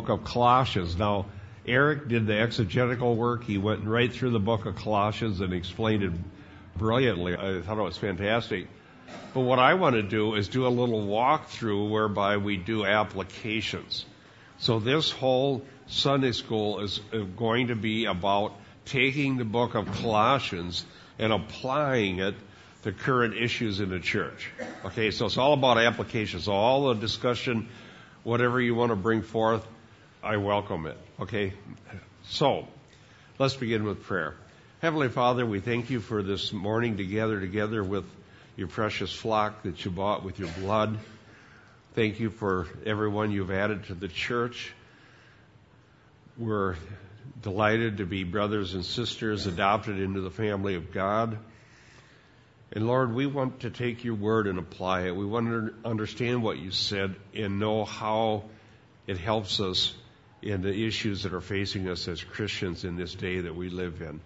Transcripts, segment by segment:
book of Colossians. Now, Eric did the exegetical work. He went right through the book of Colossians and explained it brilliantly. I thought it was fantastic. But what I want to do is do a little walkthrough whereby we do applications. So this whole Sunday school is going to be about taking the book of Colossians and applying it to current issues in the church. Okay, so it's all about applications. So all the discussion, whatever you want to bring forth, I welcome it. Okay, so let's begin with prayer. Heavenly Father, we thank you for this morning to gather together with your precious flock that you bought with your blood. Thank you for everyone you've added to the church. We're delighted to be brothers and sisters adopted into the family of God. And Lord, we want to take your word and apply it. We want to understand what you said and know how it helps us in the issues that are facing us as Christians in this day that we live in.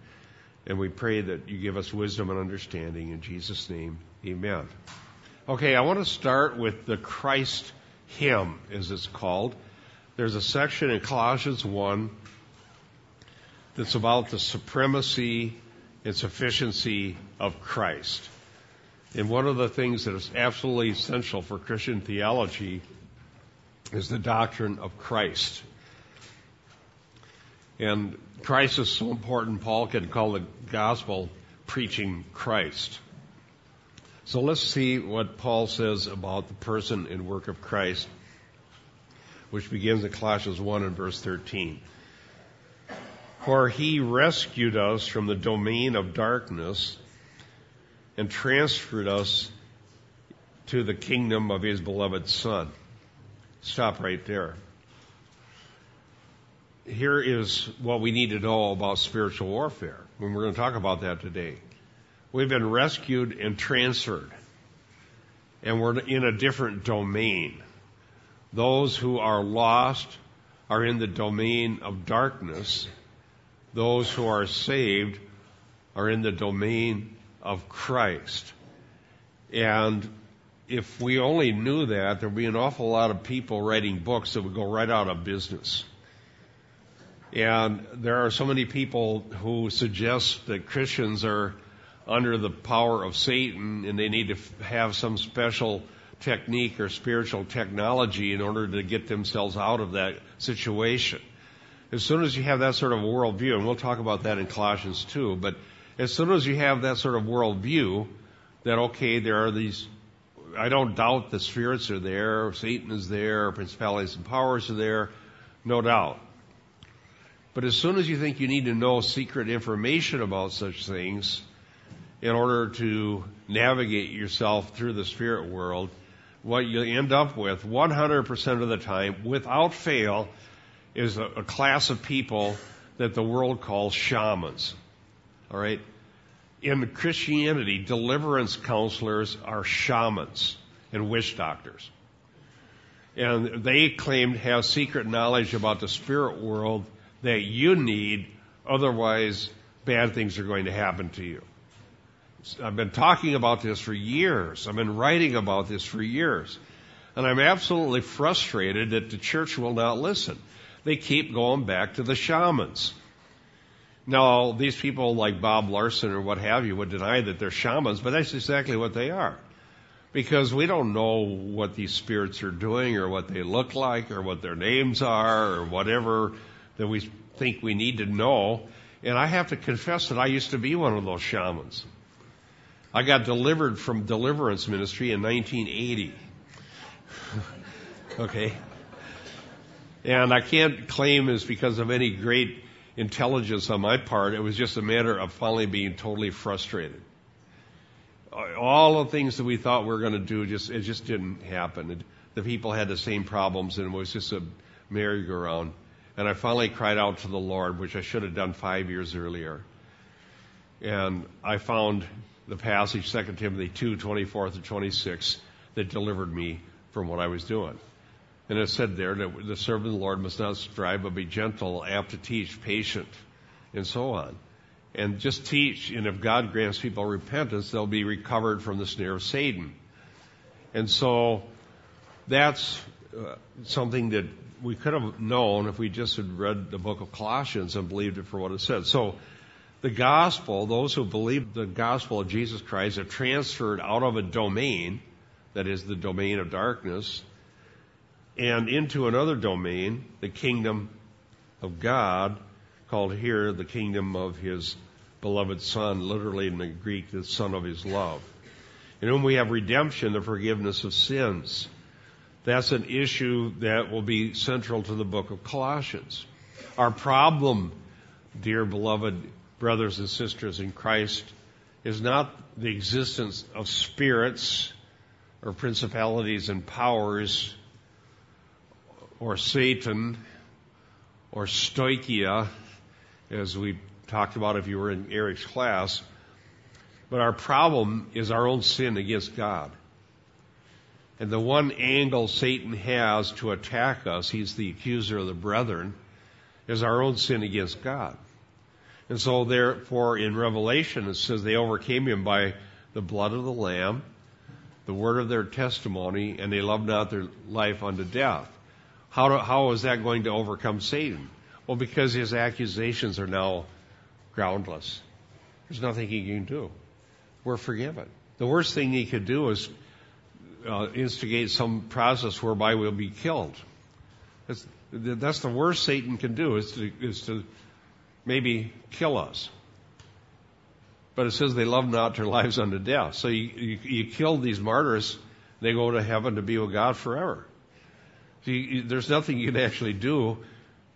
And we pray that you give us wisdom and understanding. In Jesus' name, amen. Okay, I want to start with the Christ hymn, as it's called. There's a section in Colossians 1 that's about the supremacy and sufficiency of Christ. And one of the things that is absolutely essential for Christian theology is the doctrine of Christ. And Christ is so important, Paul can call the gospel preaching Christ. So let's see what Paul says about the person and work of Christ, which begins in Colossians 1 and verse 13. For he rescued us from the domain of darkness and transferred us to the kingdom of his beloved Son. Stop right there. Here is what we need to know about spiritual warfare, and we're going to talk about that today. We've been rescued and transferred, and we're in a different domain. Those who are lost are in the domain of darkness. Those who are saved are in the domain of Christ. And if we only knew that, there would be an awful lot of people writing books that would go right out of business. And there are so many people who suggest that Christians are under the power of Satan, and they need to have some special technique or spiritual technology in order to get themselves out of that situation. As soon as you have that sort of worldview, and we'll talk about that in Colossians 2, but as soon as you have that sort of worldview, that, okay, there are these, I don't doubt the spirits are there, or Satan is there, or principalities and powers are there, no doubt. But as soon as you think you need to know secret information about such things in order to navigate yourself through the spirit world, what you end up with 100% of the time, without fail, is a class of people that the world calls shamans. All right? In Christianity, deliverance counselors are shamans and witch doctors. And they claim to have secret knowledge about the spirit world that you need, otherwise bad things are going to happen to you. I've been talking about this for years. I've been writing about this for years. And I'm absolutely frustrated that the church will not listen. They keep going back to the shamans. Now, these people like Bob Larson or what have you would deny that they're shamans, but that's exactly what they are. Because we don't know what these spirits are doing or what they look like or what their names are or whatever that we think we need to know. And I have to confess that I used to be one of those shamans. I got delivered from deliverance ministry in 1980. Okay. And I can't claim it's because of any great intelligence on my part. It was just a matter of finally being totally frustrated. All the things that we thought we were going to do, it just didn't happen. The people had the same problems, and it was just a merry-go-round. And I finally cried out to the Lord, which I should have done 5 years earlier. And I found the passage, 2 Timothy 2, 24 through 26, that delivered me from what I was doing. And it said there that the servant of the Lord must not strive, but be gentle, apt to teach, patient, and so on. And just teach, and if God grants people repentance, they'll be recovered from the snare of Satan. And so that's something that we could have known if we just had read the book of Colossians and believed it for what it said. So the gospel, those who believe the gospel of Jesus Christ are transferred out of a domain, that is the domain of darkness, and into another domain, the kingdom of God, called here the kingdom of his beloved Son, literally in the Greek, the Son of his love, in whom we have redemption, the forgiveness of sins. That's an issue that will be central to the book of Colossians. Our problem, dear beloved brothers and sisters in Christ, is not the existence of spirits or principalities and powers or Satan or stoichia, as we talked about if you were in Eric's class, but our problem is our own sin against God. And the one angle Satan has to attack us, he's the accuser of the brethren, is our own sin against God. And so therefore in Revelation it says they overcame him by the blood of the Lamb, the word of their testimony, and they loved not their life unto death. How is that going to overcome Satan? Well, because his accusations are now groundless. There's nothing he can do. We're forgiven. The worst thing he could do is instigate some process whereby we'll be killed. That's the worst Satan can do, is to maybe kill us. But it says they love not their lives unto death. So you kill these martyrs, they go to heaven to be with God forever. So there's nothing you can actually do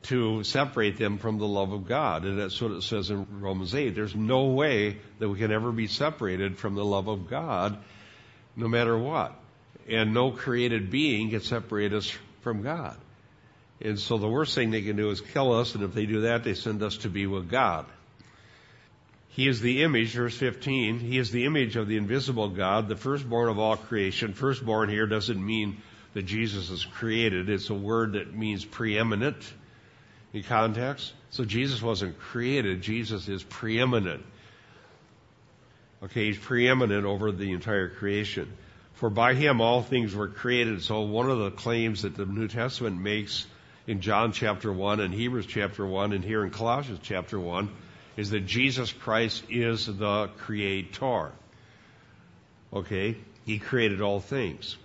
to separate them from the love of God. And that's what it says in Romans 8. There's no way that we can ever be separated from the love of God, no matter what. And no created being can separate us from God. And so the worst thing they can do is kill us, and if they do that, they send us to be with God. He is the image, verse 15, he is the image of the invisible God, the firstborn of all creation. Firstborn here doesn't mean that Jesus is created. It's a word that means preeminent in context. So Jesus wasn't created. Jesus is preeminent. Okay, he's preeminent over the entire creation. For by him all things were created. So one of the claims that the New Testament makes in John chapter 1 and Hebrews chapter 1 and here in Colossians chapter 1 is that Jesus Christ is the creator. Okay? He created all things.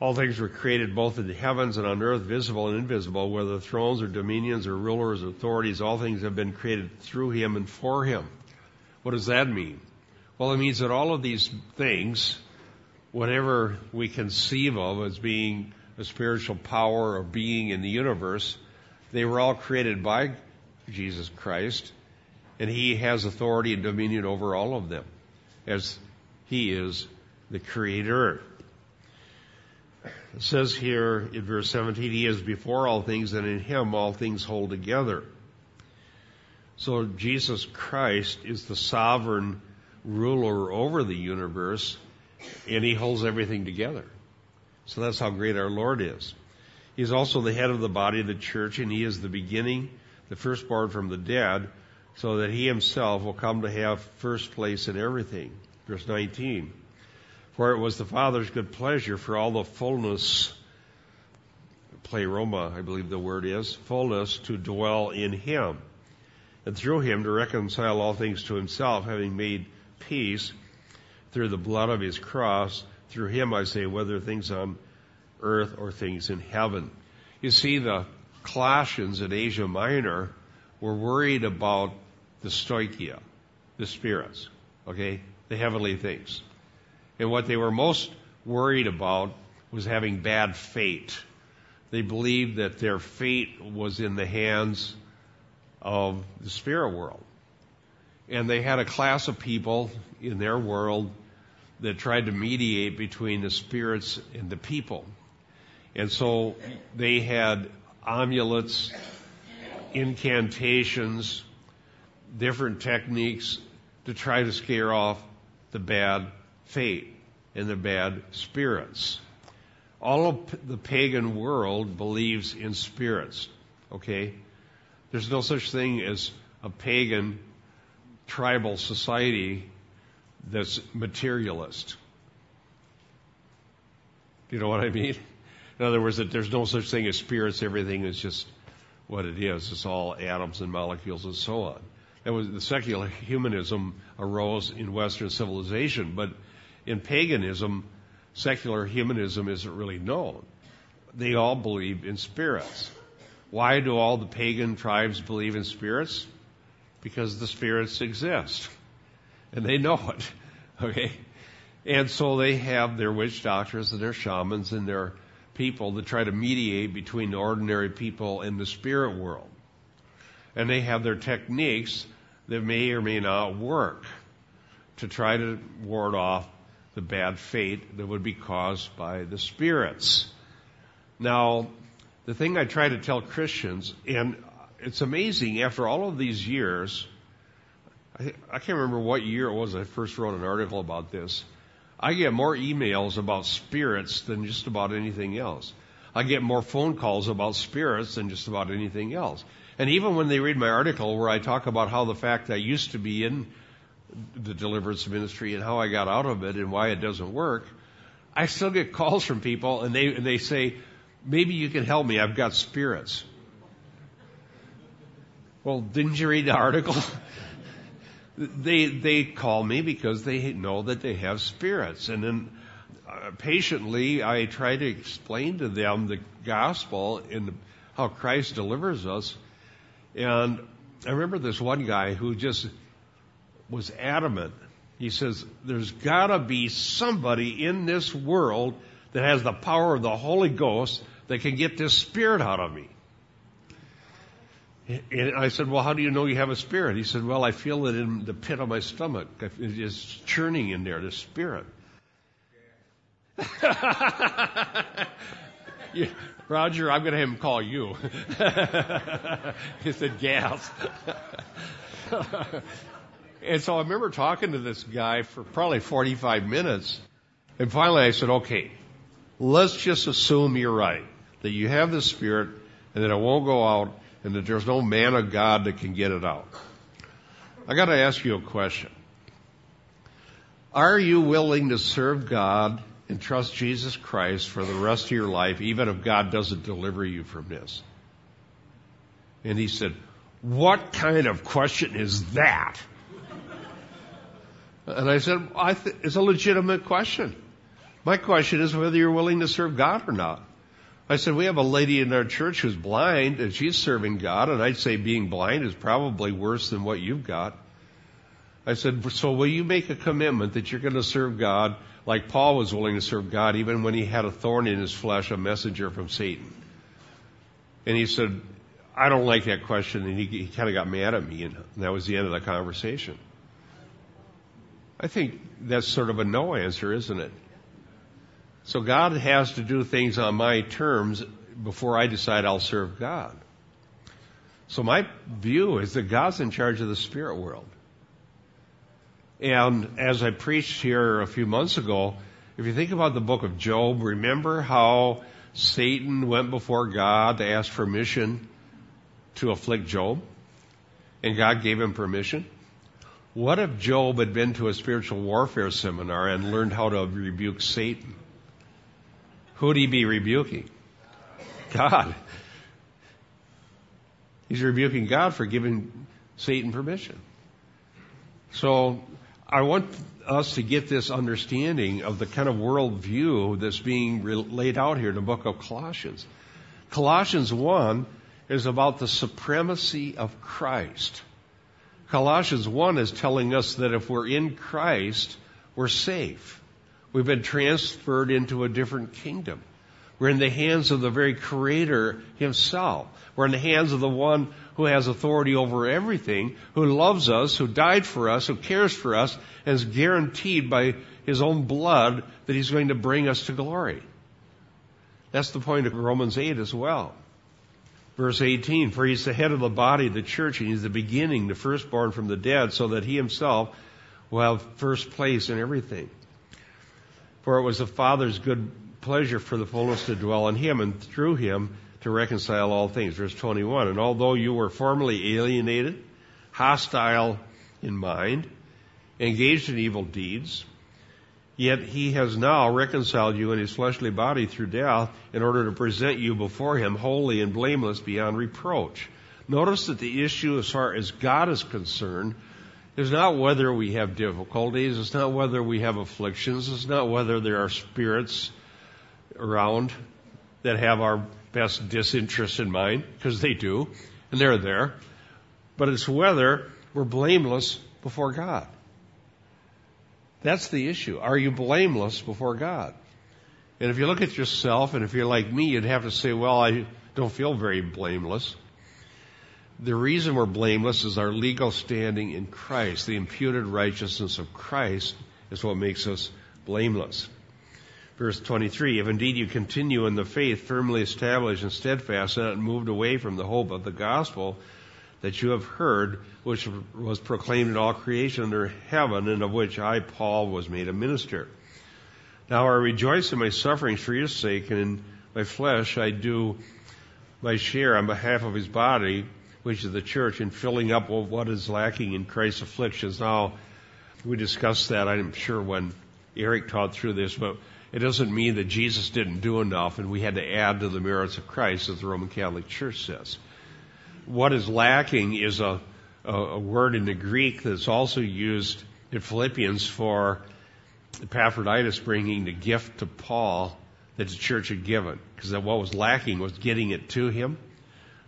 All things were created both in the heavens and on earth, visible and invisible, whether thrones or dominions or rulers or authorities, all things have been created through him and for him. What does that mean? Well, it means that all of these things, whatever we conceive of as being a spiritual power or being in the universe, they were all created by Jesus Christ, and he has authority and dominion over all of them, as he is the creator. It says here in verse 17, he is before all things, and in him all things hold together. So Jesus Christ is the sovereign ruler over the universe, and he holds everything together. So that's how great our Lord is. He's also the head of the body of the church, and he is the beginning, the firstborn from the dead, so that he himself will come to have first place in everything. Verse 19. For it was the Father's good pleasure for all the fullness, pleroma, I believe the word is, fullness to dwell in him, and through him to reconcile all things to himself, having made peace through the blood of his cross. Through him, I say, whether things on earth or things in heaven. You see, the Colossians in Asia Minor were worried about the stoichia, the spirits, okay, the heavenly things. And what they were most worried about was having bad fate. They believed that their fate was in the hands of the spirit world. And they had a class of people in their world that tried to mediate between the spirits and the people. And so they had amulets, incantations, different techniques to try to scare off the bad fate and the bad spirits. All of the pagan world believes in spirits, okay? There's no such thing as a pagan tribal society that's materialist. Do you know what I mean? In other words, that there's no such thing as spirits. Everything is just what it is. It's all atoms and molecules and so on. That was the secular humanism arose in Western civilization, but in paganism, secular humanism isn't really known. They all believe in spirits. Why do all the pagan tribes believe in spirits? Because the spirits exist, and they know it, okay? And so they have their witch doctors and their shamans and their people that try to mediate between the ordinary people and the spirit world. And they have their techniques that may or may not work to try to ward off the bad fate that would be caused by the spirits. Now, the thing I try to tell Christians, and it's amazing, after all of these years, I can't remember what year it was I first wrote an article about this. I get more emails about spirits than just about anything else. I get more phone calls about spirits than just about anything else. And even when they read my article where I talk about how the fact that I used to be in the deliverance ministry and how I got out of it and why it doesn't work, I still get calls from people and they say, maybe you can help me, I've got spirits. Well, didn't you read the article? They call me because they know that they have spirits. And then patiently I try to explain to them the gospel and how Christ delivers us. And I remember this one guy who just was adamant. He says, there's got to be somebody in this world that has the power of the Holy Ghost that can get this spirit out of me. And I said, well, how do you know you have a spirit? He said, well, I feel it in the pit of my stomach. It's churning in there, the spirit. Yeah, Roger, I'm going to have him call you. He said, gas. And so I remember talking to this guy for probably 45 minutes. And finally I said, okay, let's just assume you're right, that you have the spirit and that it won't go out, and that there's no man of God that can get it out. I got to ask you a question. Are you willing to serve God and trust Jesus Christ for the rest of your life, even if God doesn't deliver you from this? And he said, what kind of question is that? And I said, it's a legitimate question. My question is whether you're willing to serve God or not. I said, we have a lady in our church who's blind, and she's serving God, and I'd say being blind is probably worse than what you've got. I said, so will you make a commitment that you're going to serve God like Paul was willing to serve God even when he had a thorn in his flesh, a messenger from Satan? And he said, I don't like that question, and he kind of got mad at me, and that was the end of the conversation. I think that's sort of a no answer, isn't it? So God has to do things on my terms before I decide I'll serve God. So my view is that God's in charge of the spirit world. And as I preached here a few months ago, if you think about the book of Job, remember how Satan went before God to ask permission to afflict Job? And God gave him permission? What if Job had been to a spiritual warfare seminar and learned how to rebuke Satan? Who would he be rebuking? God. He's rebuking God for giving Satan permission. So I want us to get this understanding of the kind of worldview that's being laid out here in the book of Colossians. Colossians 1 is about the supremacy of Christ. Colossians 1 is telling us that if we're in Christ, we're safe. We've been transferred into a different kingdom. We're in the hands of the very Creator himself. We're in the hands of the one who has authority over everything, who loves us, who died for us, who cares for us, and is guaranteed by his own blood that he's going to bring us to glory. That's the point of Romans 8 as well. Verse 18, for he's the head of the body, the church, and he's the beginning, the firstborn from the dead, so that he himself will have first place in everything. For it was the Father's good pleasure for the fullness to dwell in him and through him to reconcile all things. Verse 21, and although you were formerly alienated, hostile in mind, engaged in evil deeds, Yet he has now reconciled you in his fleshly body through death in order to present you before him holy and blameless beyond reproach. Notice that the issue as far as God is concerned is not whether we have difficulties, it's not whether we have afflictions, it's not whether there are spirits around that have our best disinterest in mind, because they do, and they're there, but it's whether we're blameless before God. That's the issue. Are you blameless before God? And if you look at yourself, and if you're like me, you'd have to say, well, I don't feel very blameless. The reason we're blameless is our legal standing in Christ. The imputed righteousness of Christ is what makes us blameless. Verse 23, if indeed you continue in the faith, firmly established and steadfast, and not moved away from the hope of the gospel that you have heard, which was proclaimed in all creation under heaven, and of which I, Paul, was made a minister. Now I rejoice in my sufferings for your sake, and in my flesh I do my share on behalf of his body, which is the church, in filling up what is lacking in Christ's afflictions. Now, we discussed that, I'm sure, when Eric taught through this, but it doesn't mean that Jesus didn't do enough and we had to add to the merits of Christ, as the Roman Catholic Church says. What is lacking is a word in the Greek that's also used in Philippians for Epaphroditus bringing the gift to Paul that the church had given, because what was lacking was getting it to him.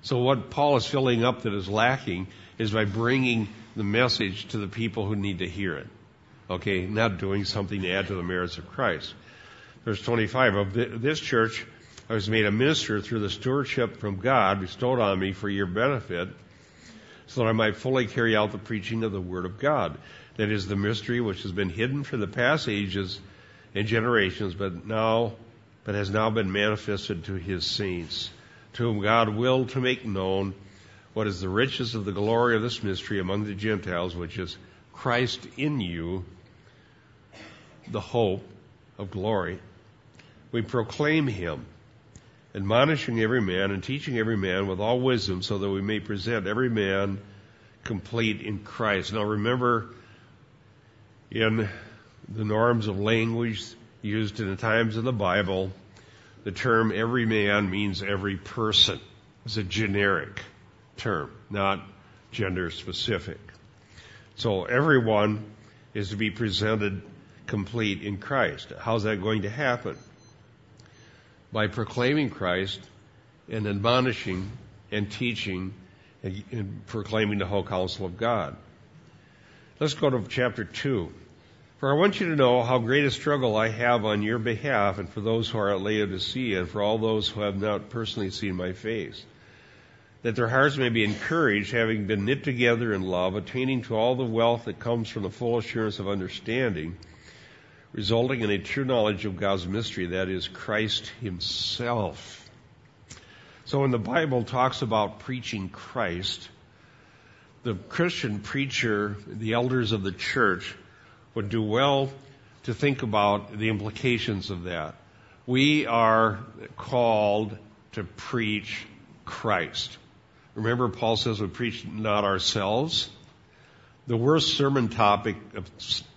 So what Paul is filling up that is lacking is by bringing the message to the people who need to hear it, okay, not doing something to add to the merits of Christ. Verse 25, of this church I was made a minister through the stewardship from God bestowed on me for your benefit, so that I might fully carry out the preaching of the Word of God. That is the mystery which has been hidden for the past ages and generations, but has now been manifested to his saints, to whom God willed to make known what is the riches of the glory of this mystery among the Gentiles, which is Christ in you, the hope of glory. We proclaim him, admonishing every man and teaching every man with all wisdom, so that we may present every man complete in Christ. Now remember, in the norms of language used in the times of the Bible, the term every man means every person. It's a generic term, not gender specific. So everyone is to be presented complete in Christ. How's that going to happen? By proclaiming Christ and admonishing and teaching and proclaiming the whole counsel of God. Let's go to chapter 2. For I want you to know how great a struggle I have on your behalf, and for those who are at Laodicea, and for all those who have not personally seen my face, that their hearts may be encouraged, having been knit together in love, attaining to all the wealth that comes from the full assurance of understanding, resulting in a true knowledge of God's mystery, that is Christ himself. So when the Bible talks about preaching Christ, the Christian preacher, the elders of the church, would do well to think about the implications of that. We are called to preach Christ. Remember, Paul says we preach not ourselves. The worst sermon topic a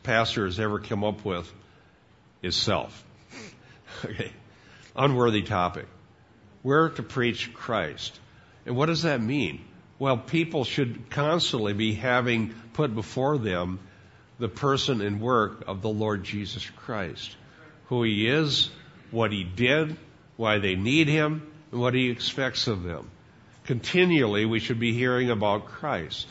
pastor has ever come up with is self. Okay. Unworthy topic. We're to preach Christ. And what does that mean? Well, people should constantly be having put before them the person and work of the Lord Jesus Christ, who he is, what he did, why they need him, and what he expects of them. Continually, we should be hearing about Christ,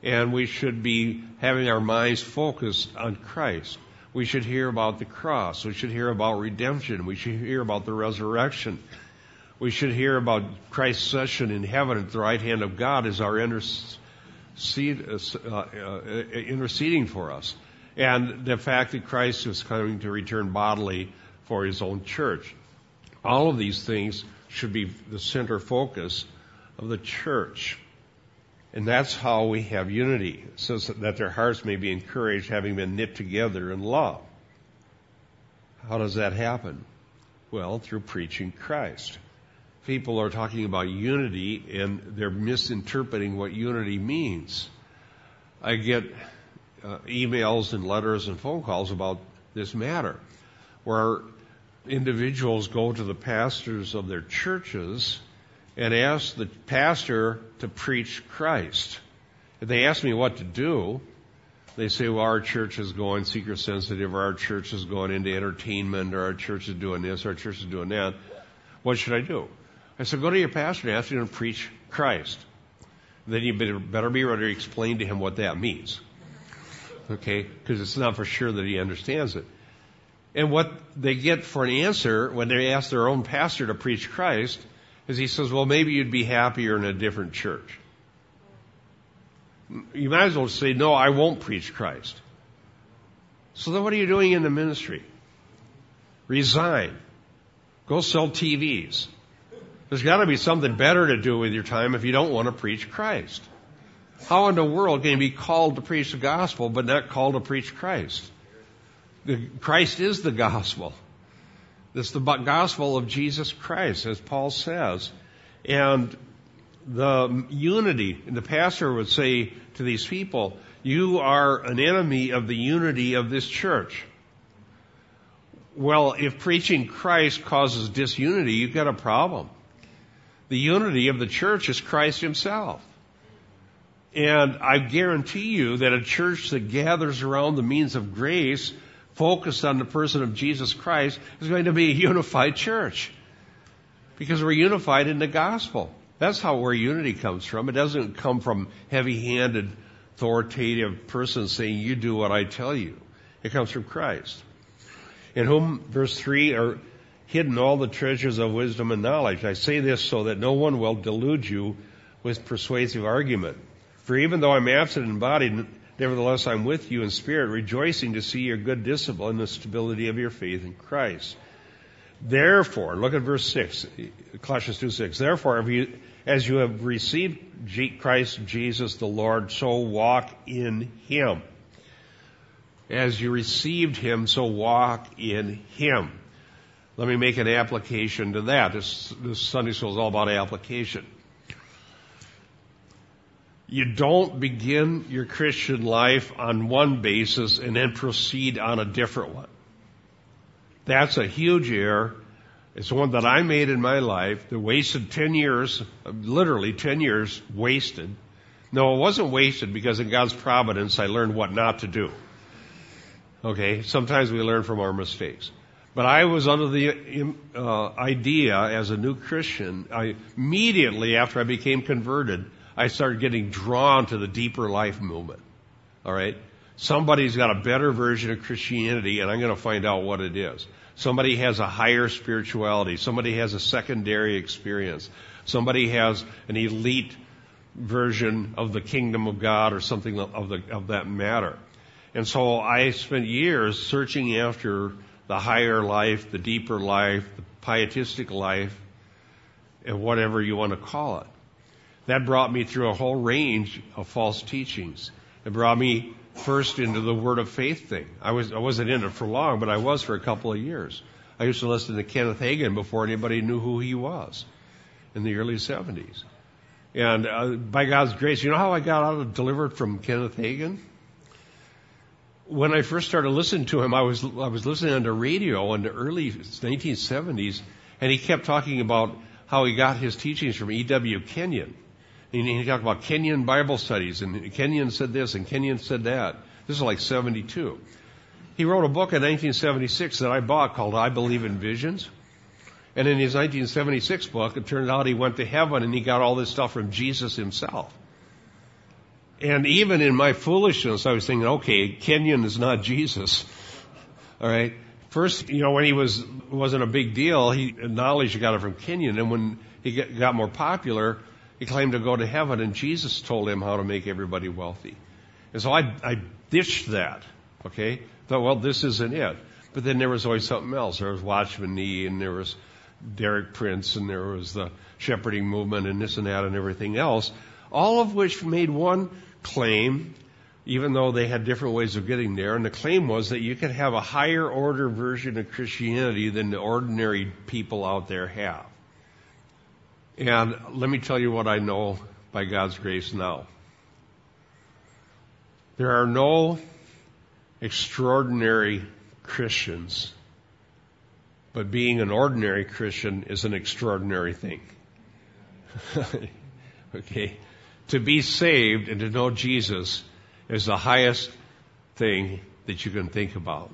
and we should be having our minds focused on Christ. We should hear about the cross. We should hear about redemption. We should hear about the resurrection. We should hear about Christ's session in heaven at the right hand of God as our interceding for us. And the fact that Christ is coming to return bodily for his own church. All of these things should be the center focus of the church. And that's how we have unity. It says that their hearts may be encouraged, having been knit together in love. How does that happen? Well, through preaching Christ. People are talking about unity, and they're misinterpreting what unity means. I get emails and letters and phone calls about this matter, where individuals go to the pastors of their churches and ask the pastor to preach Christ. If they ask me what to do, they say, well, our church is going seeker sensitive, or our church is going into entertainment, or our church is doing this, or our church is doing that. What should I do? I said, go to your pastor and ask him to preach Christ. Then you better be ready to explain to him what that means. Okay? Because it's not for sure that he understands it. And what they get for an answer when they ask their own pastor to preach Christ is he says, well, maybe you'd be happier in a different church. You might as well say, no, I won't preach Christ. So then what are you doing in the ministry? Resign. Go sell TVs. There's got to be something better to do with your time if you don't want to preach Christ. How in the world can you be called to preach the gospel but not called to preach Christ? Christ is the gospel. It's the gospel of Jesus Christ, as Paul says. And the unity, and the pastor would say to these people, you are an enemy of the unity of this church. Well, if preaching Christ causes disunity, you've got a problem. The unity of the church is Christ himself. And I guarantee you that a church that gathers around the means of grace, focused on the person of Jesus Christ, is going to be a unified church, because we're unified in the gospel. That's how where unity comes from. It doesn't come from heavy-handed, authoritative person saying, you do what I tell you. It comes from Christ, in whom, verse 3, are hidden all the treasures of wisdom and knowledge. I say this so that no one will delude you with persuasive argument. For even though I'm absent in body, nevertheless, I'm with you in spirit, rejoicing to see your good discipline and the stability of your faith in Christ. Therefore, look at verse 6, Colossians 2:6. Therefore, as you have received Christ Jesus the Lord, so walk in him. As you received him, so walk in him. Let me make an application to that. This Sunday school is all about application. You don't begin your Christian life on one basis and then proceed on a different one. That's a huge error. It's one that I made in my life that wasted 10 years, literally 10 years wasted. No, it wasn't wasted, because in God's providence I learned what not to do. Okay, sometimes we learn from our mistakes. But I was under the idea as a new Christian, immediately after I became converted, I started getting drawn to the deeper life movement. All right? Somebody's got a better version of Christianity, and I'm going to find out what it is. Somebody has a higher spirituality. Somebody has a secondary experience. Somebody has an elite version of the kingdom of God or something of that matter. And so I spent years searching after the higher life, the deeper life, the pietistic life, and whatever you want to call it. That brought me through a whole range of false teachings. It brought me first into the word of faith thing. I wasn't in it for long, but I was for a couple of years. I used to listen to Kenneth Hagin before anybody knew who he was in the early 70s. And by God's grace, you know how I got delivered from Kenneth Hagin? When I first started listening to him, I was listening on the radio in the early 1970s, and he kept talking about how he got his teachings from E.W. Kenyon. And he talked about Kenyon Bible studies, and Kenyon said this, and Kenyon said that. This is like 72. He wrote a book in 1976 that I bought called I Believe in Visions. And in his 1976 book, it turned out he went to heaven and he got all this stuff from Jesus himself. And even in my foolishness, I was thinking, okay, Kenyon is not Jesus. All right? First, you know, when he wasn't a big deal, he acknowledged he got it from Kenyon. And when he got more popular, he claimed to go to heaven, and Jesus told him how to make everybody wealthy. And so I ditched that, okay? Thought, well, this isn't it. But then there was always something else. There was Watchman Nee, and there was Derek Prince, and there was the shepherding movement, and this and that, and everything else, all of which made one claim, even though they had different ways of getting there. And the claim was that you could have a higher order version of Christianity than the ordinary people out there have. And let me tell you what I know by God's grace now. There are no extraordinary Christians, but being an ordinary Christian is an extraordinary thing. Okay? To be saved and to know Jesus is the highest thing that you can think about.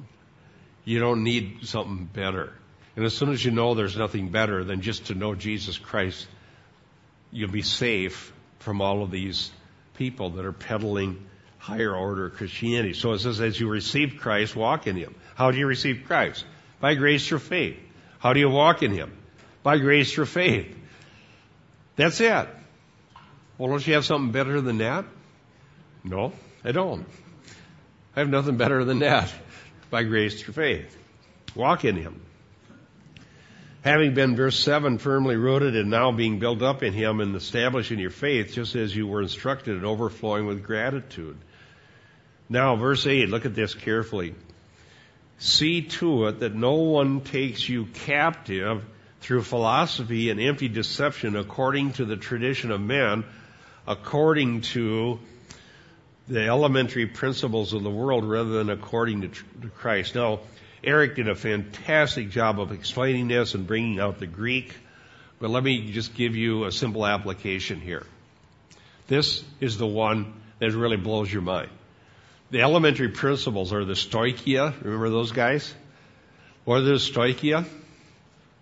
You don't need something better. And as soon as you know there's nothing better than just to know Jesus Christ, you'll be safe from all of these people that are peddling higher order Christianity. So it says, as you receive Christ, walk in Him. How do you receive Christ? By grace through faith. How do you walk in Him? By grace through faith. That's it. Well, don't you have something better than that? No, I don't. I have nothing better than that. By grace through faith. Walk in Him. Having been, verse 7, firmly rooted and now being built up in Him and established in your faith, just as you were instructed, and overflowing with gratitude. Now, verse 8, look at this carefully. See to it that no one takes you captive through philosophy and empty deception, according to the tradition of men, according to the elementary principles of the world, rather than according to Christ. Now, Eric did a fantastic job of explaining this and bringing out the Greek, but let me just give you a simple application here. This is the one that really blows your mind. The elementary principles are the stoicheia. Remember those guys? What are the stoicheia?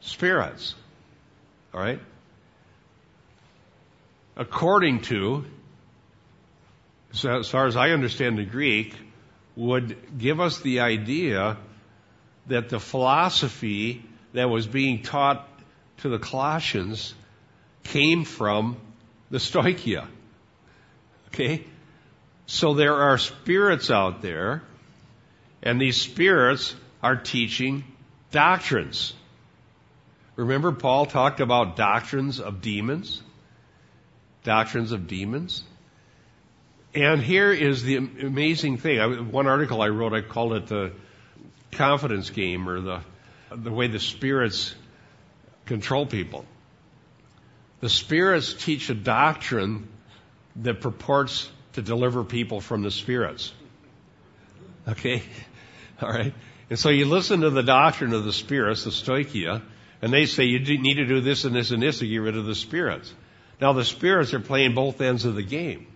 Spirits. All right? According to, so as far as I understand the Greek, would give us the idea that the philosophy that was being taught to the Colossians came from the stoicheia. Okay? So there are spirits out there, and these spirits are teaching doctrines. Remember Paul talked about doctrines of demons? Doctrines of demons? And here is the amazing thing. One article I wrote, I called it the confidence game, or the way the spirits control people. The spirits teach a doctrine that purports to deliver people from the spirits. Okay? All right? And so you listen to the doctrine of the spirits, the stoicheia, and they say you need to do this and this and this to get rid of the spirits. Now the spirits are playing both ends of the game.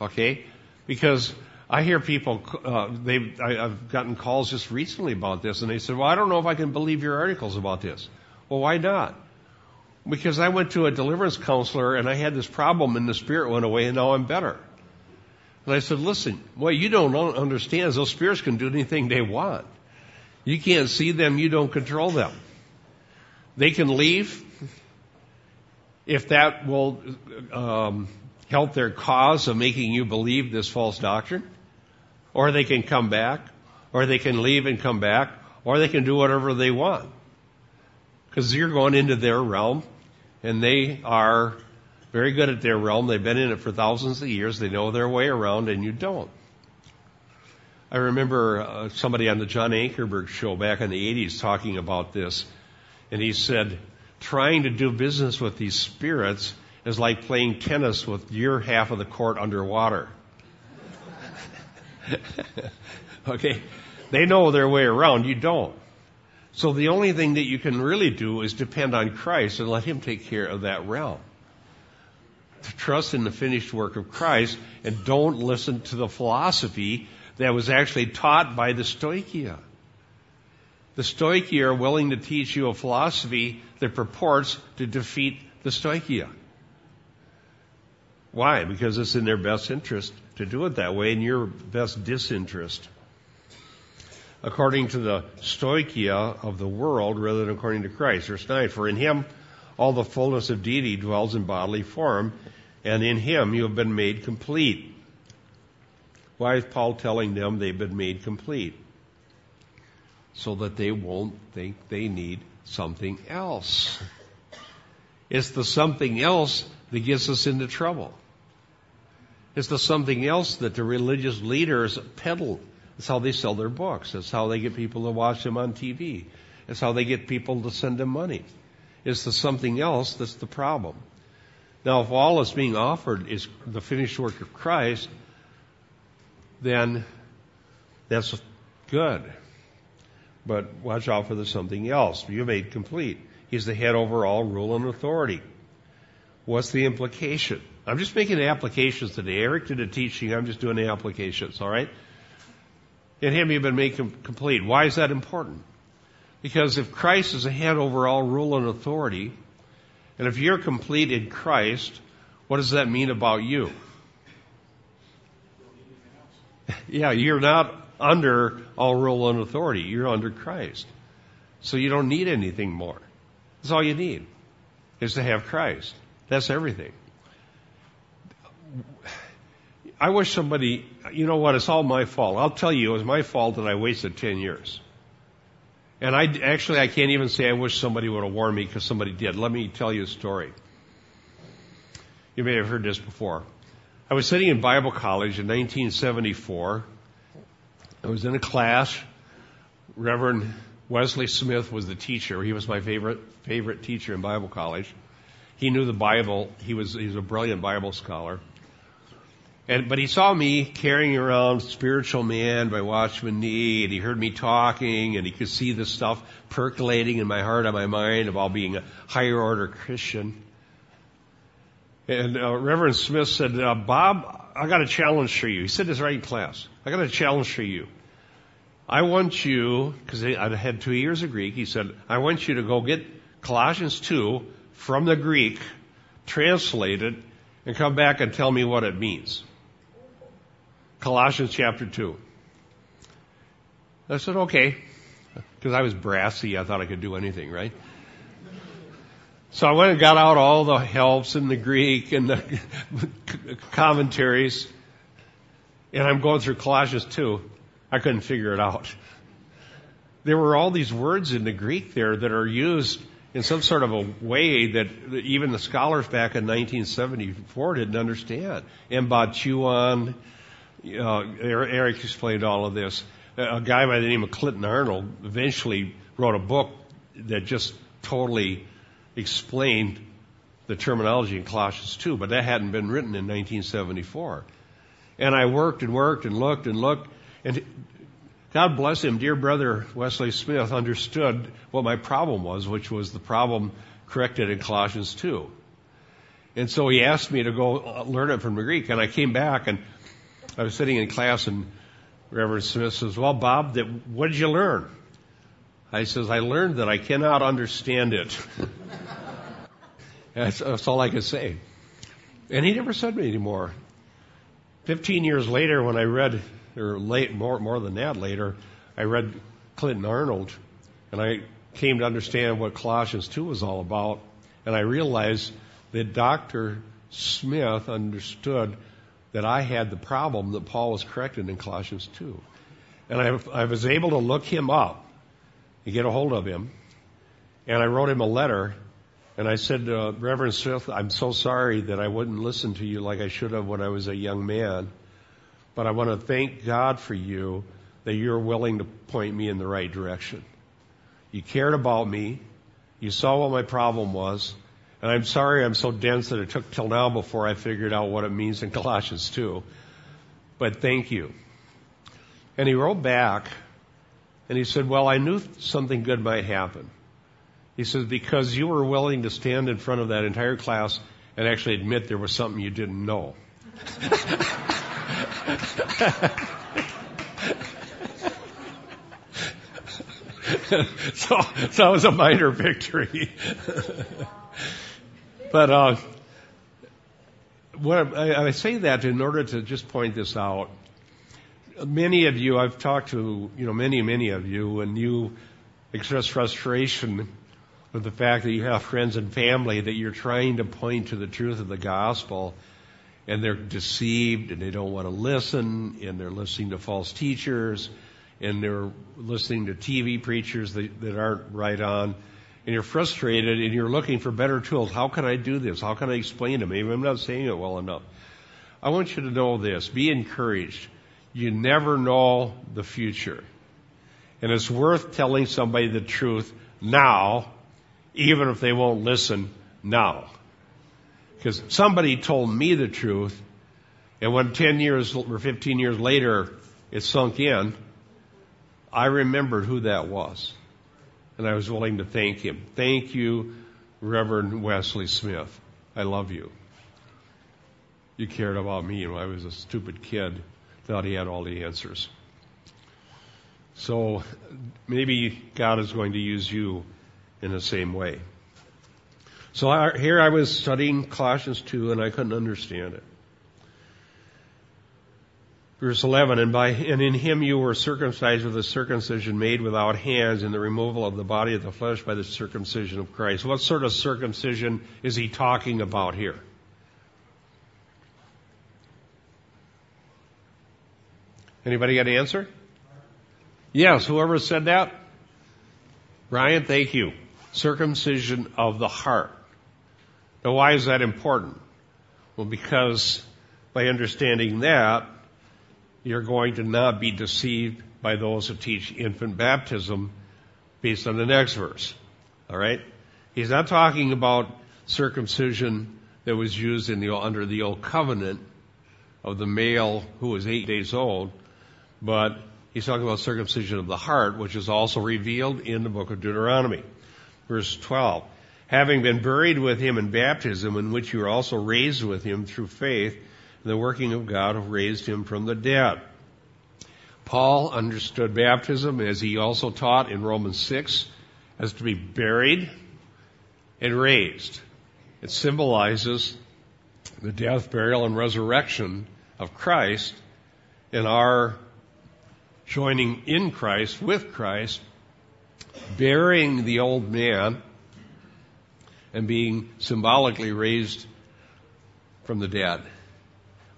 Okay? Because I hear people, I've gotten calls just recently about this, and they said, well, I don't know if I can believe your articles about this. Well, why not? Because I went to a deliverance counselor, and I had this problem, and the spirit went away, and now I'm better. And I said, listen, what you don't understand is those spirits can do anything they want. You can't see them. You don't control them. They can leave if that will help their cause of making you believe this false doctrine. Or they can come back, or they can leave and come back, or they can do whatever they want. Because you're going into their realm, and they are very good at their realm. They've been in it for thousands of years. They know their way around, and you don't. I remember somebody on the John Ankerberg show back in the 80s talking about this, and he said, trying to do business with these spirits is like playing tennis with your half of the court underwater. Okay? They know their way around. You don't. So the only thing that you can really do is depend on Christ and let Him take care of that realm. Trust in the finished work of Christ, and don't listen to the philosophy that was actually taught by the stoicheia. The stoicheia are willing to teach you a philosophy that purports to defeat the stoicheia. Why? Because it's in their best interest to do it that way, in your best disinterest. According to the stoicheia of the world, rather than according to Christ. Verse 9, for in Him all the fullness of deity dwells in bodily form, and in Him you have been made complete. Why is Paul telling them they've been made complete? So that they won't think they need something else. It's the something else that gets us into trouble. It's the something else that the religious leaders peddle. That's how they sell their books. That's how they get people to watch them on TV. That's how they get people to send them money. It's the something else that's the problem. Now, if all that's being offered is the finished work of Christ, then that's good. but watch out for the something else. You made complete. He's the head over all rule and authority. What's the implication? I'm just making applications today. Eric did a teaching. I'm just doing the applications, all right? In him you've been made complete. Why is that important? Because if Christ is the head over all rule and authority, and if you're complete in Christ, what does that mean about you? Yeah, you're not under all rule and authority. You're under Christ. So you don't need anything more. That's all you need, is to have Christ. That's everything. I wish somebody, you know what, it's all my fault. I'll tell you, it was my fault that I wasted 10 years. And I can't even say I wish somebody would have warned me, because somebody did. Let me tell you a story. You may have heard this before. I was sitting in Bible college in 1974. I was in a class. Reverend Wesley Smith was the teacher. He was my favorite teacher in Bible college. He knew the Bible. He was a brilliant Bible scholar. But he saw me carrying around Spiritual Man by Watchman Nee, and he heard me talking, and he could see this stuff percolating in my heart and my mind about being a higher-order Christian. And Reverend Smith said, Bob, I got a challenge for you. He said this right in class. I got a challenge for you. I want you, because I had 2 years of Greek, he said, I want you to go get Colossians 2 from the Greek, translate it, and come back and tell me what it means. Colossians chapter 2. I said, okay, because I was brassy. I thought I could do anything, right? So I went and got out all the helps in the Greek and the commentaries, and I'm going through Colossians 2. I couldn't figure it out. There were all these words in the Greek there that are used in some sort of a way that even the scholars back in 1974 didn't understand. Mbachuan, Eric explained all of this. A guy by the name of Clinton Arnold eventually wrote a book that just totally explained the terminology in Colossians 2, but that hadn't been written in 1974. And I worked and looked and looked, and God bless him, dear brother Wesley Smith understood what my problem was, which was the problem corrected in Colossians 2. And so he asked me to go learn it from the Greek, and I came back, and I was sitting in class, and Reverend Smith says, well, Bob, what did you learn? I says, I learned that I cannot understand it. That's all I could say. And he never said to me anymore. 15 years later, when I read, or late, more than that later, I read Clinton Arnold, and I came to understand what Colossians 2 was all about, and I realized that Dr. Smith understood that I had the problem that Paul was corrected in Colossians 2. And I was able to look him up, to get a hold of him, and I wrote him a letter, and I said, Reverend Smith, I'm so sorry that I wouldn't listen to you like I should have when I was a young man, but I want to thank God for you that you're willing to point me in the right direction. You cared about me, you saw what my problem was, and I'm sorry I'm so dense that it took till now before I figured out what it means in Colossians 2, but thank you. And he wrote back, and he said, well, I knew something good might happen. He says, because you were willing to stand in front of that entire class and actually admit there was something you didn't know. So it was a minor victory. But what I say that in order to just point this out. Many of you, I've talked to, many of you, and you express frustration with the fact that you have friends and family that you're trying to point to the truth of the gospel, and they're deceived, and they don't want to listen, and they're listening to false teachers, and they're listening to TV preachers that aren't right on, and you're frustrated, and you're looking for better tools. How can I do this? How can I explain to them? Maybe I'm not saying it well enough. I want you to know this. Be encouraged. You never know the future. And it's worth telling somebody the truth now, even if they won't listen now. Because somebody told me the truth, and when 10 years or 15 years later it sunk in, I remembered who that was, and I was willing to thank him. Thank you, Reverend Wesley Smith. I love you. You cared about me when I was a stupid kid, thought he had all the answers. So maybe God is going to use you in the same way. So here I was studying Colossians 2, and I couldn't understand it. Verse 11, and in him you were circumcised with a circumcision made without hands in the removal of the body of the flesh by the circumcision of Christ. What sort of circumcision is he talking about here? Anybody got an answer? Yes, whoever said that? Brian, thank you. Circumcision of the heart. Now, why is that important? Well, because by understanding that, you're going to not be deceived by those who teach infant baptism based on the next verse. All right? He's not talking about circumcision that was used under the old covenant of the male who was 8 days old, but he's talking about circumcision of the heart, which is also revealed in the book of Deuteronomy. Verse 12, having been buried with him in baptism, in which you were also raised with him through faith, the working of God who raised him from the dead. Paul understood baptism, as he also taught in Romans 6, as to be buried and raised. It symbolizes the death, burial, and resurrection of Christ and our joining in Christ, with Christ, burying the old man and being symbolically raised from the dead.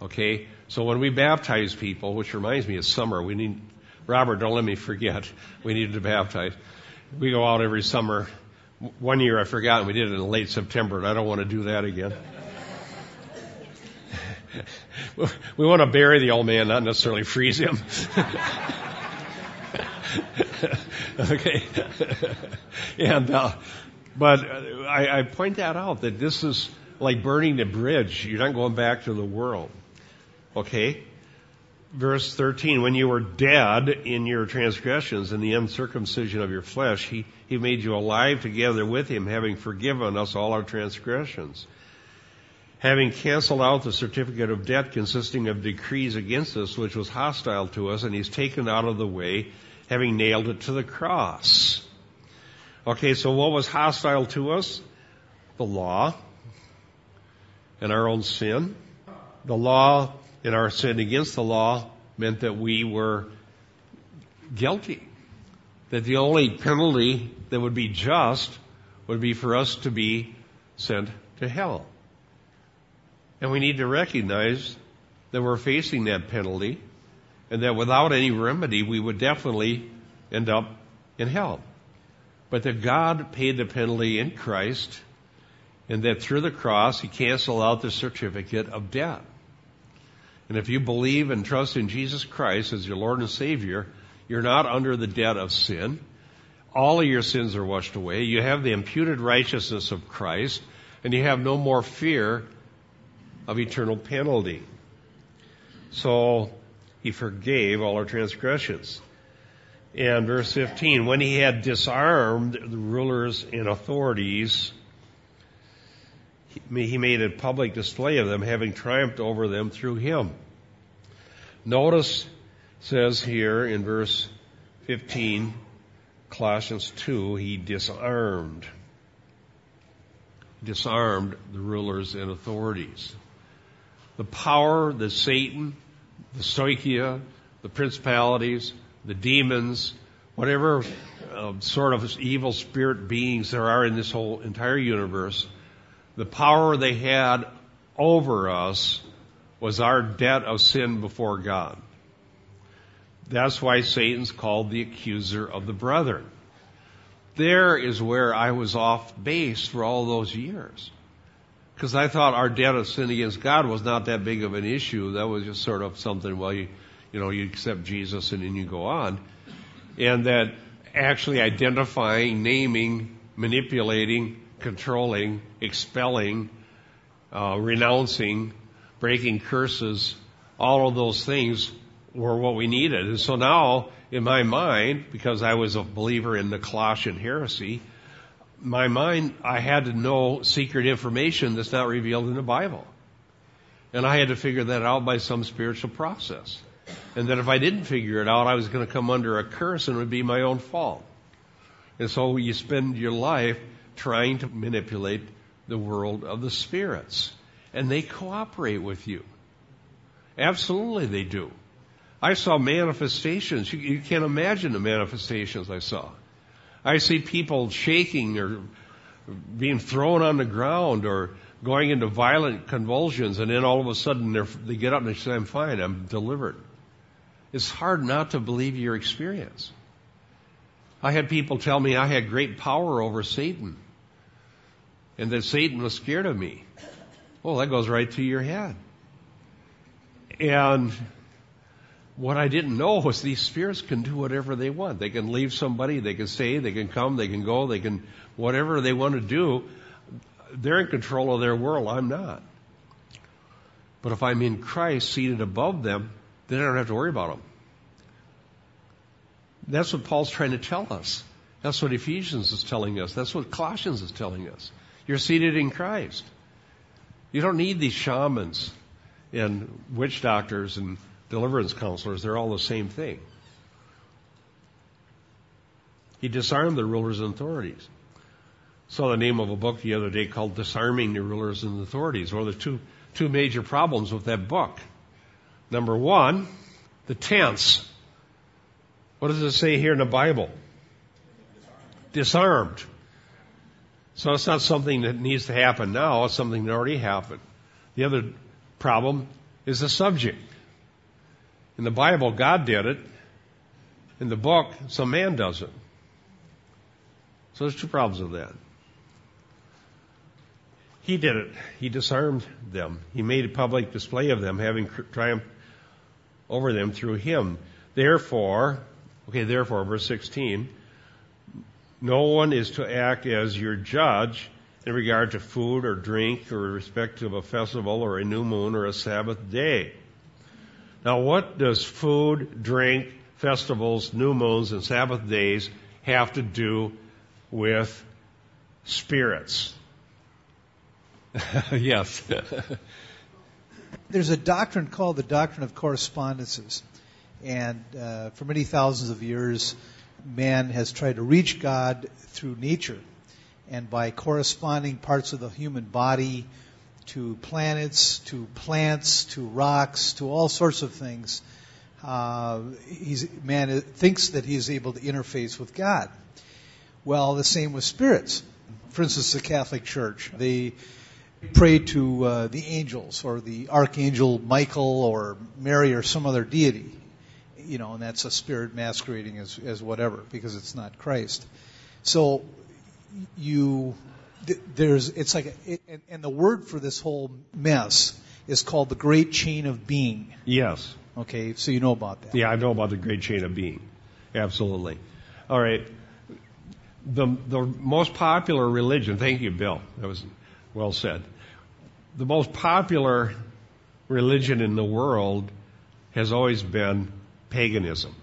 Okay, so when we baptize people, which reminds me, it's summer. We need, Robert, don't let me forget, we needed to baptize. We go out every summer. One year I forgot, and we did it in late September, and I don't want to do that again. We want to bury the old man, not necessarily freeze him. Okay. But I point that out, that this is like burning the bridge. You're not going back to the world. Okay? Verse 13, when you were dead in your transgressions and the uncircumcision of your flesh, he made you alive together with him, having forgiven us all our transgressions, having canceled out the certificate of debt consisting of decrees against us, which was hostile to us, and he's taken out of the way, having nailed it to the cross. Okay, so what was hostile to us? The law and our own sin. The law and our sin against the law meant that we were guilty, that the only penalty that would be just would be for us to be sent to hell. And we need to recognize that we're facing that penalty, and that without any remedy, we would definitely end up in hell. But that God paid the penalty in Christ, and that through the cross, he canceled out the certificate of debt. And if you believe and trust in Jesus Christ as your Lord and Savior, you're not under the debt of sin. All of your sins are washed away. You have the imputed righteousness of Christ, and you have no more fear of eternal penalty. So he forgave all our transgressions. And verse 15, when he had disarmed the rulers and authorities, he made a public display of them, having triumphed over them through him. Notice, says here in verse 15, Colossians 2, he disarmed. Disarmed the rulers and authorities. The power that Satan, the stoichia, the principalities, the demons, whatever sort of evil spirit beings there are in this whole entire universe, the power they had over us was our debt of sin before God. That's why Satan's called the accuser of the brethren. There is where I was off base for all those years, because I thought our debt of sin against God was not that big of an issue. That was just sort of something, well, you accept Jesus and then you go on. And that actually identifying, naming, manipulating, controlling, expelling, renouncing, breaking curses, all of those things were what we needed. And so now in my mind, because I was a believer in the Colossian heresy, my mind, I had to know secret information that's not revealed in the Bible. And I had to figure that out by some spiritual process. And that if I didn't figure it out, I was going to come under a curse and it would be my own fault. And so you spend your life trying to manipulate the world of the spirits. And they cooperate with you. Absolutely they do. I saw manifestations. You can't imagine the manifestations I saw. I see people shaking or being thrown on the ground or going into violent convulsions, and then all of a sudden they get up and they say, I'm fine, I'm delivered. It's hard not to believe your experience. I had people tell me I had great power over Satan and that Satan was scared of me. Well, that goes right to your head. And what I didn't know was these spirits can do whatever they want. They can leave somebody, they can stay, they can come, they can go, they can whatever they want to do. They're in control of their world. I'm not. But if I'm in Christ seated above them, then I don't have to worry about them. That's what Paul's trying to tell us. That's what Ephesians is telling us. That's what Colossians is telling us. You're seated in Christ. You don't need these shamans and witch doctors and deliverance counselors. They're all the same thing. He disarmed the rulers and authorities. Saw the name of a book the other day called Disarming the Rulers and Authorities. Well, there's two major problems with that book. Number one, the tense. What does it say here in the Bible? Disarmed. So it's not something that needs to happen now. It's something that already happened. The other problem is the subject. In the Bible, God did it. In the book, some man does it. So there's two problems with that. He did it. He disarmed them. He made a public display of them, having triumphed over them through him. Therefore, verse 16, no one is to act as your judge in regard to food or drink or respect of a festival or a new moon or a Sabbath day. Now, what does food, drink, festivals, new moons, and Sabbath days have to do with spirits? Yes. There's a doctrine called the doctrine of correspondences. And for many thousands of years, man has tried to reach God through nature. And by corresponding parts of the human body to planets, to plants, to rocks, to all sorts of things, man thinks that he is able to interface with God. Well, the same with spirits. For instance, the Catholic Church, they pray to the angels or the Archangel Michael or Mary or some other deity, and that's a spirit masquerading as whatever, because it's not Christ. So and the word for this whole mess is called the Great Chain of Being. Yes. Okay, so you know about that. Yeah, I know about the Great Chain of Being. Absolutely. All right. The most popular religion, thank you, Bill. That was well said. The most popular religion in the world has always been paganism,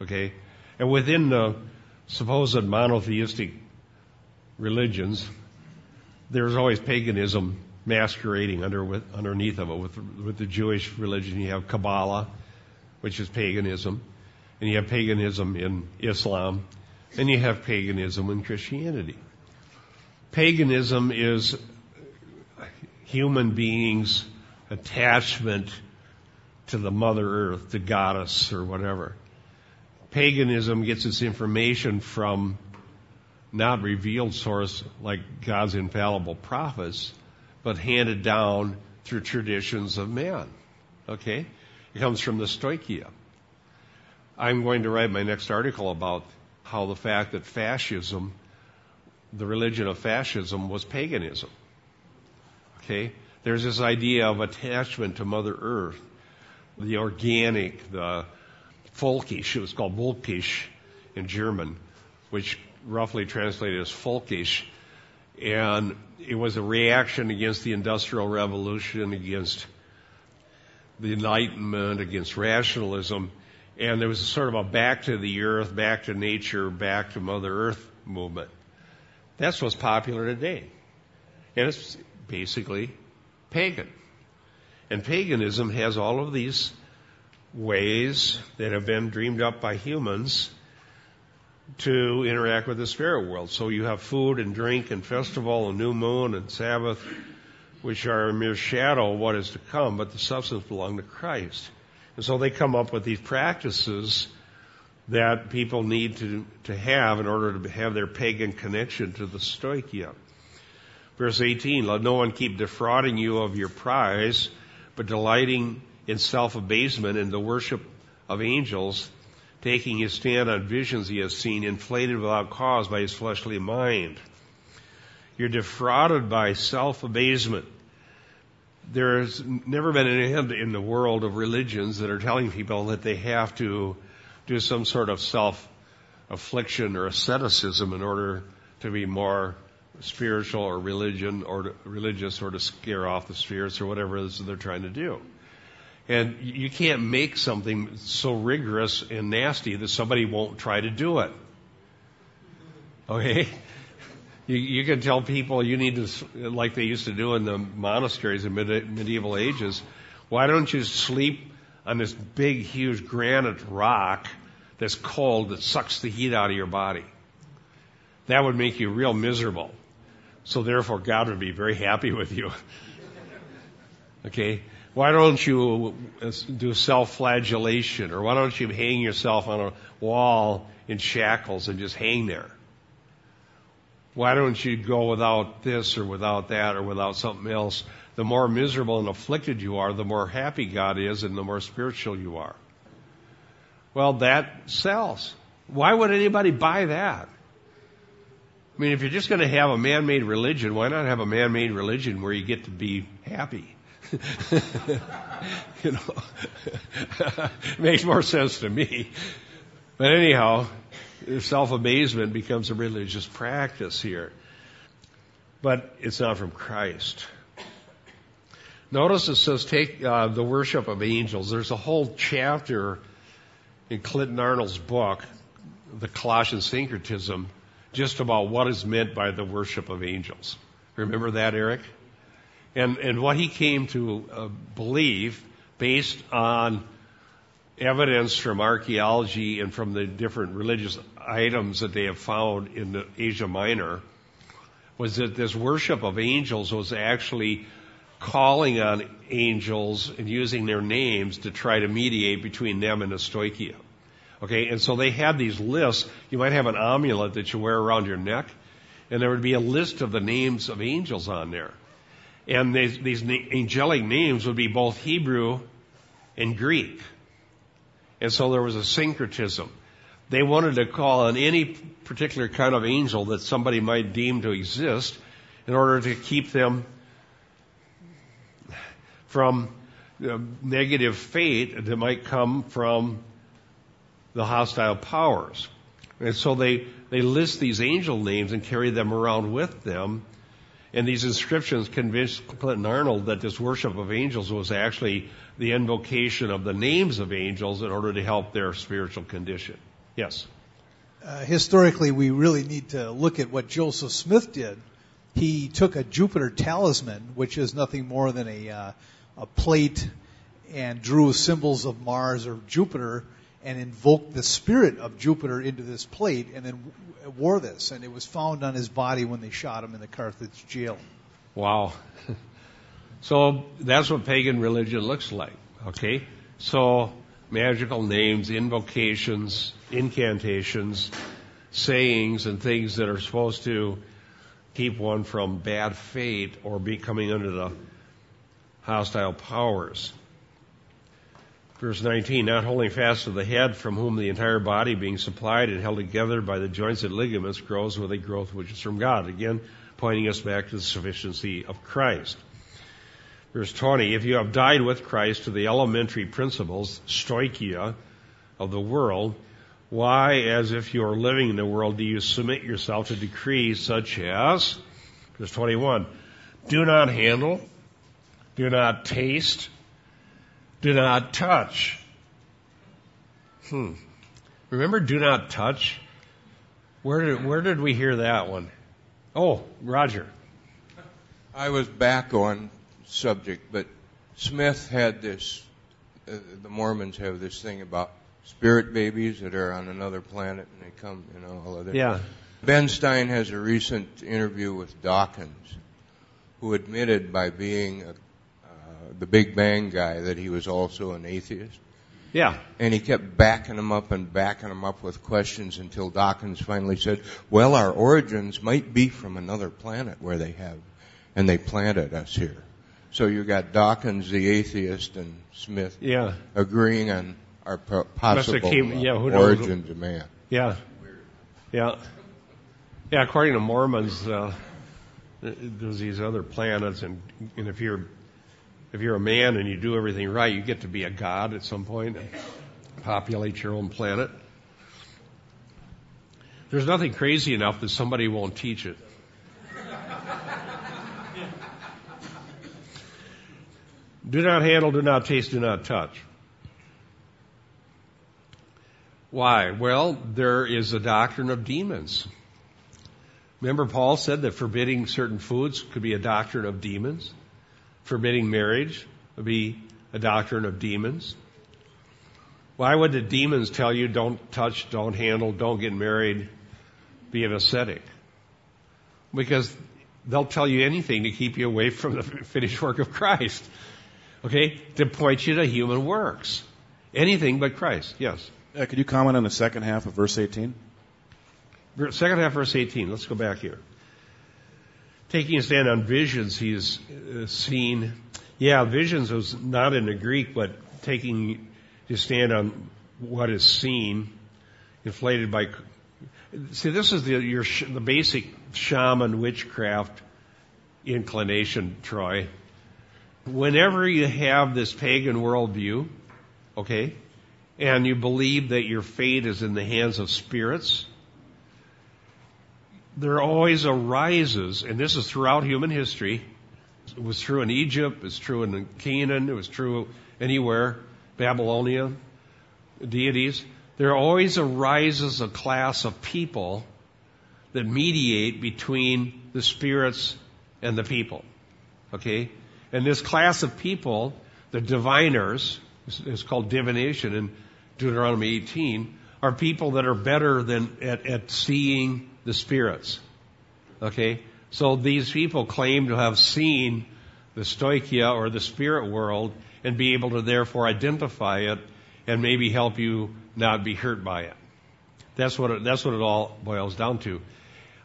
okay? And within the supposed monotheistic religions, there's always paganism masquerading underneath of it. With the Jewish religion, you have Kabbalah, which is paganism, and you have paganism in Islam, and you have paganism in Christianity. Paganism is human beings' attachment to the Mother Earth, the goddess, or whatever. Paganism gets its information from not revealed source like God's infallible prophets, but handed down through traditions of man. Okay? It comes from the Stoichia. I'm going to write my next article about how the fact that fascism, the religion of fascism, was paganism. Okay? There's this idea of attachment to Mother Earth, the organic, the folkish. It was called Volkisch in German, which roughly translated as folkish. And it was a reaction against the Industrial Revolution, against the Enlightenment, against rationalism. And there was a sort of a back to the earth, back to nature, back to Mother Earth movement. That's what's popular today. And it's basically pagan. And paganism has all of these ways that have been dreamed up by humans to interact with the spirit world. So you have food and drink and festival and new moon and Sabbath, which are a mere shadow of what is to come, but the substance belongs to Christ. And so they come up with these practices that people need to have in order to have their pagan connection to the stoichia. Verse 18, let no one keep defrauding you of your prize, but delighting in self-abasement and the worship of angels, taking his stand on visions he has seen, inflated without cause by his fleshly mind. You're defrauded by self-abasement. There's never been an end in the world of religions that are telling people that they have to do some sort of self-affliction or asceticism in order to be more spiritual or religious or to scare off the spirits or whatever it is that they're trying to do. And you can't make something so rigorous and nasty that somebody won't try to do it. Okay? You can tell people you need to, like they used to do in the monasteries in medieval ages, why don't you sleep on this big, huge granite rock that's cold that sucks the heat out of your body? That would make you real miserable. So therefore, God would be very happy with you. Okay? Why don't you do self-flagellation? Or why don't you hang yourself on a wall in shackles and just hang there? Why don't you go without this or without that or without something else? The more miserable and afflicted you are, the more happy God is and the more spiritual you are. Well, that sells. Why would anybody buy that? I mean, if you're just going to have a man-made religion, why not have a man-made religion where you get to be happy? You know, makes more sense to me. But anyhow, self-abasement becomes a religious practice here. But it's not from Christ. Notice it says take the worship of angels. There's a whole chapter in Clinton Arnold's book, The Colossian Syncretism, just about what is meant by the worship of angels. Remember that, Eric? And what he came to believe based on evidence from archaeology and from the different religious items that they have found in Asia Minor was that this worship of angels was actually calling on angels and using their names to try to mediate between them and the stoichia. Okay, and so they had these lists. You might have an amulet that you wear around your neck, and there would be a list of the names of angels on there. And these angelic names would be both Hebrew and Greek. And so there was a syncretism. They wanted to call on any particular kind of angel that somebody might deem to exist in order to keep them from negative fate that might come from the hostile powers. And so they list these angel names and carry them around with them. And these inscriptions convinced Clinton Arnold that this worship of angels was actually the invocation of the names of angels in order to help their spiritual condition. Yes? Historically, we really need to look at what Joseph Smith did. He took a Jupiter talisman, which is nothing more than a plate, and drew symbols of Mars or Jupiter and invoked the spirit of Jupiter into this plate and then wore this. And it was found on his body when they shot him in the Carthage jail. Wow. So that's what pagan religion looks like, okay? So magical names, invocations, incantations, sayings, and things that are supposed to keep one from bad fate or be coming under the hostile powers. Verse 19, not holding fast to the head, from whom the entire body, being supplied and held together by the joints and ligaments, grows with a growth which is from God. Again, pointing us back to the sufficiency of Christ. Verse 20, if you have died with Christ to the elementary principles, stoichia, of the world, why, as if you are living in the world, do you submit yourself to decrees such as, verse 21, do not handle, do not taste, do not touch. Remember, do not touch? Where did we hear that one? Oh, Roger. I was back on subject, but Smith had this, the Mormons have this thing about spirit babies that are on another planet and they come, you know, all of that. Yeah. Ben Stein has a recent interview with Dawkins, who admitted by being the Big Bang guy that he was also an atheist. Yeah. And he kept backing him up with questions until Dawkins finally said, well, our origins might be from another planet where they have, and they planted us here. So you got Dawkins, the atheist, and Smith agreeing on our possible origins of man. Yeah. Yeah. Yeah, according to Mormons, there's these other planets, and if you're a man and you do everything right, you get to be a god at some point and populate your own planet. There's nothing crazy enough that somebody won't teach it. Do not handle, do not taste, do not touch. Why? Well, there is a doctrine of demons. Remember, Paul said that forbidding certain foods could be a doctrine of demons. Forbidding marriage would be a doctrine of demons. Why would the demons tell you don't touch, don't handle, don't get married, be an ascetic? Because they'll tell you anything to keep you away from the finished work of Christ. Okay? To point you to human works. Anything but Christ. Yes? Could you comment on the second half of verse 18? Second half of verse 18. Let's go back here. Taking a stand on visions, he's seen. Yeah, visions was not in the Greek, but taking his stand on what is seen, inflated by. See, this is the basic shaman witchcraft inclination, Troy. Whenever you have this pagan worldview, okay, and you believe that your fate is in the hands of spirits, there always arises, and this is throughout human history. It was true in Egypt, it's true in Canaan, it was true anywhere, Babylonia, deities. There always arises a class of people that mediate between the spirits and the people. Okay? And this class of people, the diviners, it's called divination in Deuteronomy 18, are people that are better than at seeing the spirits. Okay? So these people claim to have seen the stoichia or the spirit world and be able to therefore identify it and maybe help you not be hurt by it. That's what it all boils down to.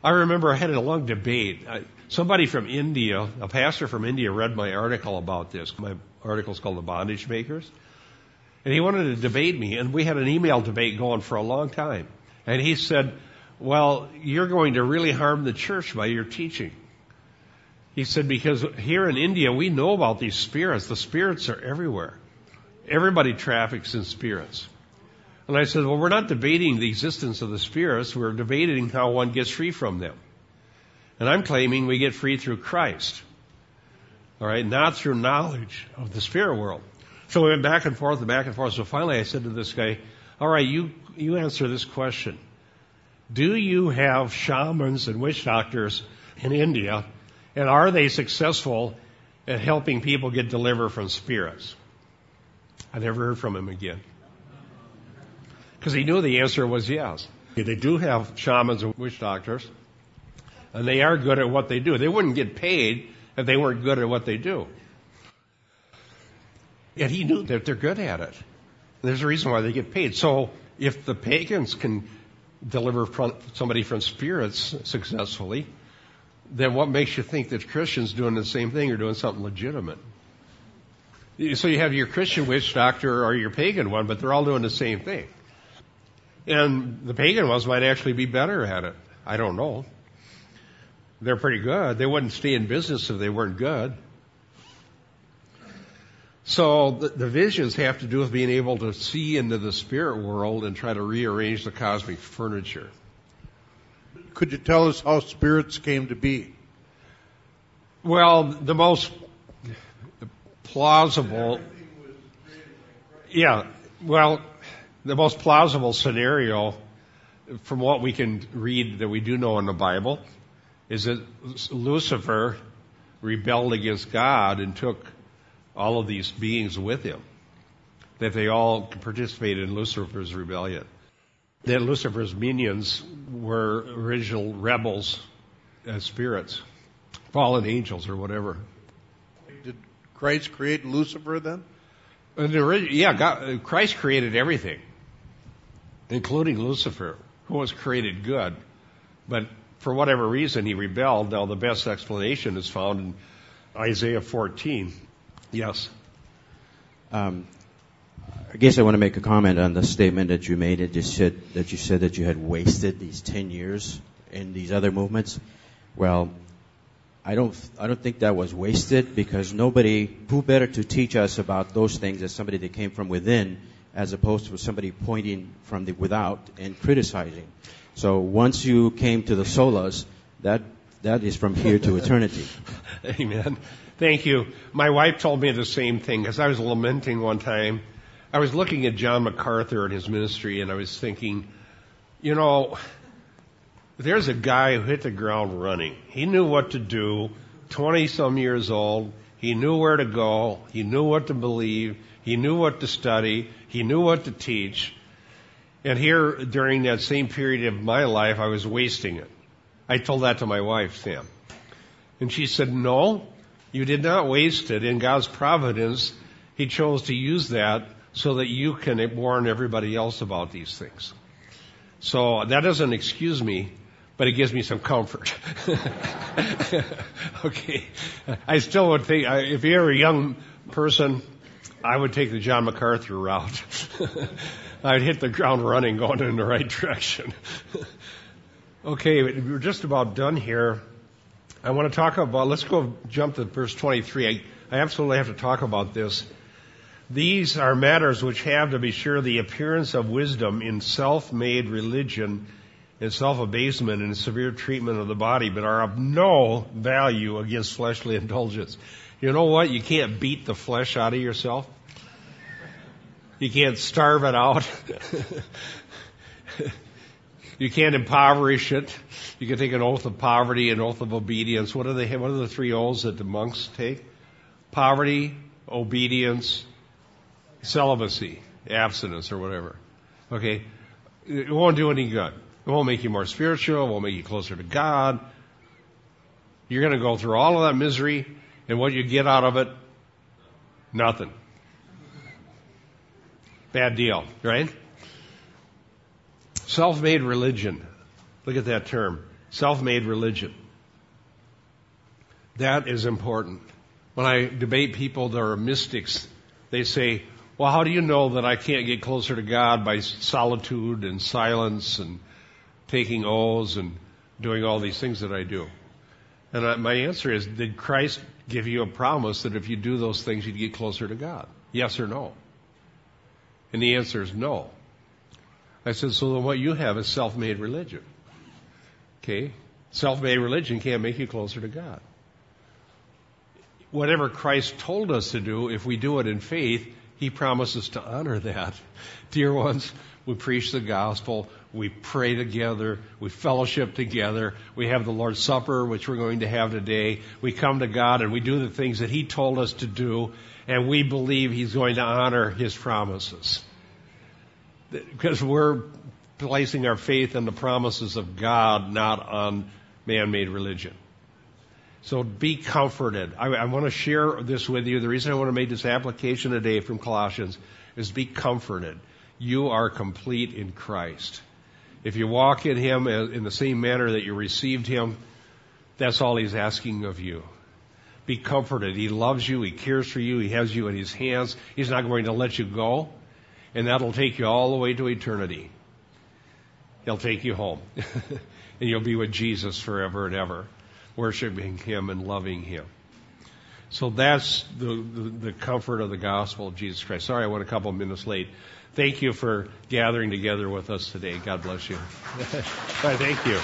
I remember I had a long debate. Somebody from India, a pastor from India, read my article about this. My article's called The Bondage Makers. And he wanted to debate me, and we had an email debate going for a long time. And he said, well, you're going to really harm the church by your teaching. He said, because here in India, we know about these spirits. The spirits are everywhere. Everybody traffics in spirits. And I said, well, we're not debating the existence of the spirits. We're debating how one gets free from them. And I'm claiming we get free through Christ. All right? Not through knowledge of the spirit world. So we went back and forth and back and forth. So finally I said to this guy, all right, you answer this question. Do you have shamans and witch doctors in India, and are they successful at helping people get delivered from spirits? I never heard from him again. Because he knew the answer was yes. They do have shamans and witch doctors, and they are good at what they do. They wouldn't get paid if they weren't good at what they do. Yet he knew that they're good at it. There's a reason why they get paid. So if the pagans can deliver somebody from spirits successfully, then what makes you think that Christians doing the same thing are doing something legitimate? So you have your Christian witch doctor or your pagan one, but they're all doing the same thing. And the pagan ones might actually be better at it. I don't know. They're pretty good. They wouldn't stay in business if they weren't good. So the visions have to do with being able to see into the spirit world and try to rearrange the cosmic furniture. Could you tell us how spirits came to be? Well, the most plausible... Yeah, well, the most plausible scenario from what we can read that we do know in the Bible is that Lucifer rebelled against God and took all of these beings with him, that they all participated in Lucifer's rebellion. That Lucifer's minions were original rebels as spirits, fallen angels or whatever. Did Christ create Lucifer then? Christ created everything, including Lucifer, who was created good. But for whatever reason, he rebelled. Now, the best explanation is found in Isaiah 14. Yes? I guess I want to make a comment on the statement that you made. You said that you had wasted these 10 years in these other movements. Well, I don't think that was wasted, because who better to teach us about those things as somebody that came from within, as opposed to somebody pointing from the without and criticizing. So once you came to the solas, that is from here to eternity. Amen. Thank you. My wife told me the same thing, because I was lamenting one time. I was looking at John MacArthur and his ministry, and I was thinking, there's a guy who hit the ground running. He knew what to do, 20-some years old. He knew where to go. He knew what to believe. He knew what to study. He knew what to teach. And here, during that same period of my life, I was wasting it. I told that to my wife, Sam. And she said, no, you did not waste it. In God's providence, He chose to use that so that you can warn everybody else about these things. So that doesn't excuse me, but it gives me some comfort. Okay. I still would think, if you're a young person, I would take the John MacArthur route. I'd hit the ground running, going in the right direction. Okay, we're just about done here. I want to talk about, let's go jump to verse 23. I absolutely have to talk about this. These are matters which have, to be sure, the appearance of wisdom in self-made religion and self-abasement and severe treatment of the body, but are of no value against fleshly indulgence. You know what? You can't beat the flesh out of yourself. You can't starve it out. You can't impoverish it. You can take an oath of poverty, an oath of obedience. What are the three oaths that the monks take? Poverty, obedience, celibacy, abstinence, or whatever. Okay? It won't do any good. It won't make you more spiritual. It won't make you closer to God. You're going to go through all of that misery, and what you get out of it? Nothing. Bad deal, right? Self-made religion. Look at that term. Self-made religion. That is important. When I debate people that are mystics, they say, well, how do you know that I can't get closer to God by solitude and silence and taking oaths and doing all these things that I do? And my answer is, did Christ give you a promise that if you do those things, you'd get closer to God? Yes or no? And the answer is no. I said, so then what you have is self-made religion. Okay? Self-made religion can't make you closer to God. Whatever Christ told us to do, if we do it in faith, He promises to honor that. Dear ones, we preach the gospel, we pray together, we fellowship together, we have the Lord's Supper, which we're going to have today. We come to God and we do the things that He told us to do, and we believe He's going to honor His promises. Because we're placing our faith in the promises of God, not on man-made religion. So be comforted. I want to share this with you. The reason I want to make this application today from Colossians is be comforted. You are complete in Christ. If you walk in Him in the same manner that you received Him, that's all He's asking of you. Be comforted. He loves you. He cares for you. He has you in His hands. He's not going to let you go, and that'll take you all the way to eternity. He'll take you home, and you'll be with Jesus forever and ever, worshiping Him and loving Him. So that's the comfort of the gospel of Jesus Christ. Sorry, I went a couple of minutes late. Thank you for gathering together with us today. God bless you. All right, thank you.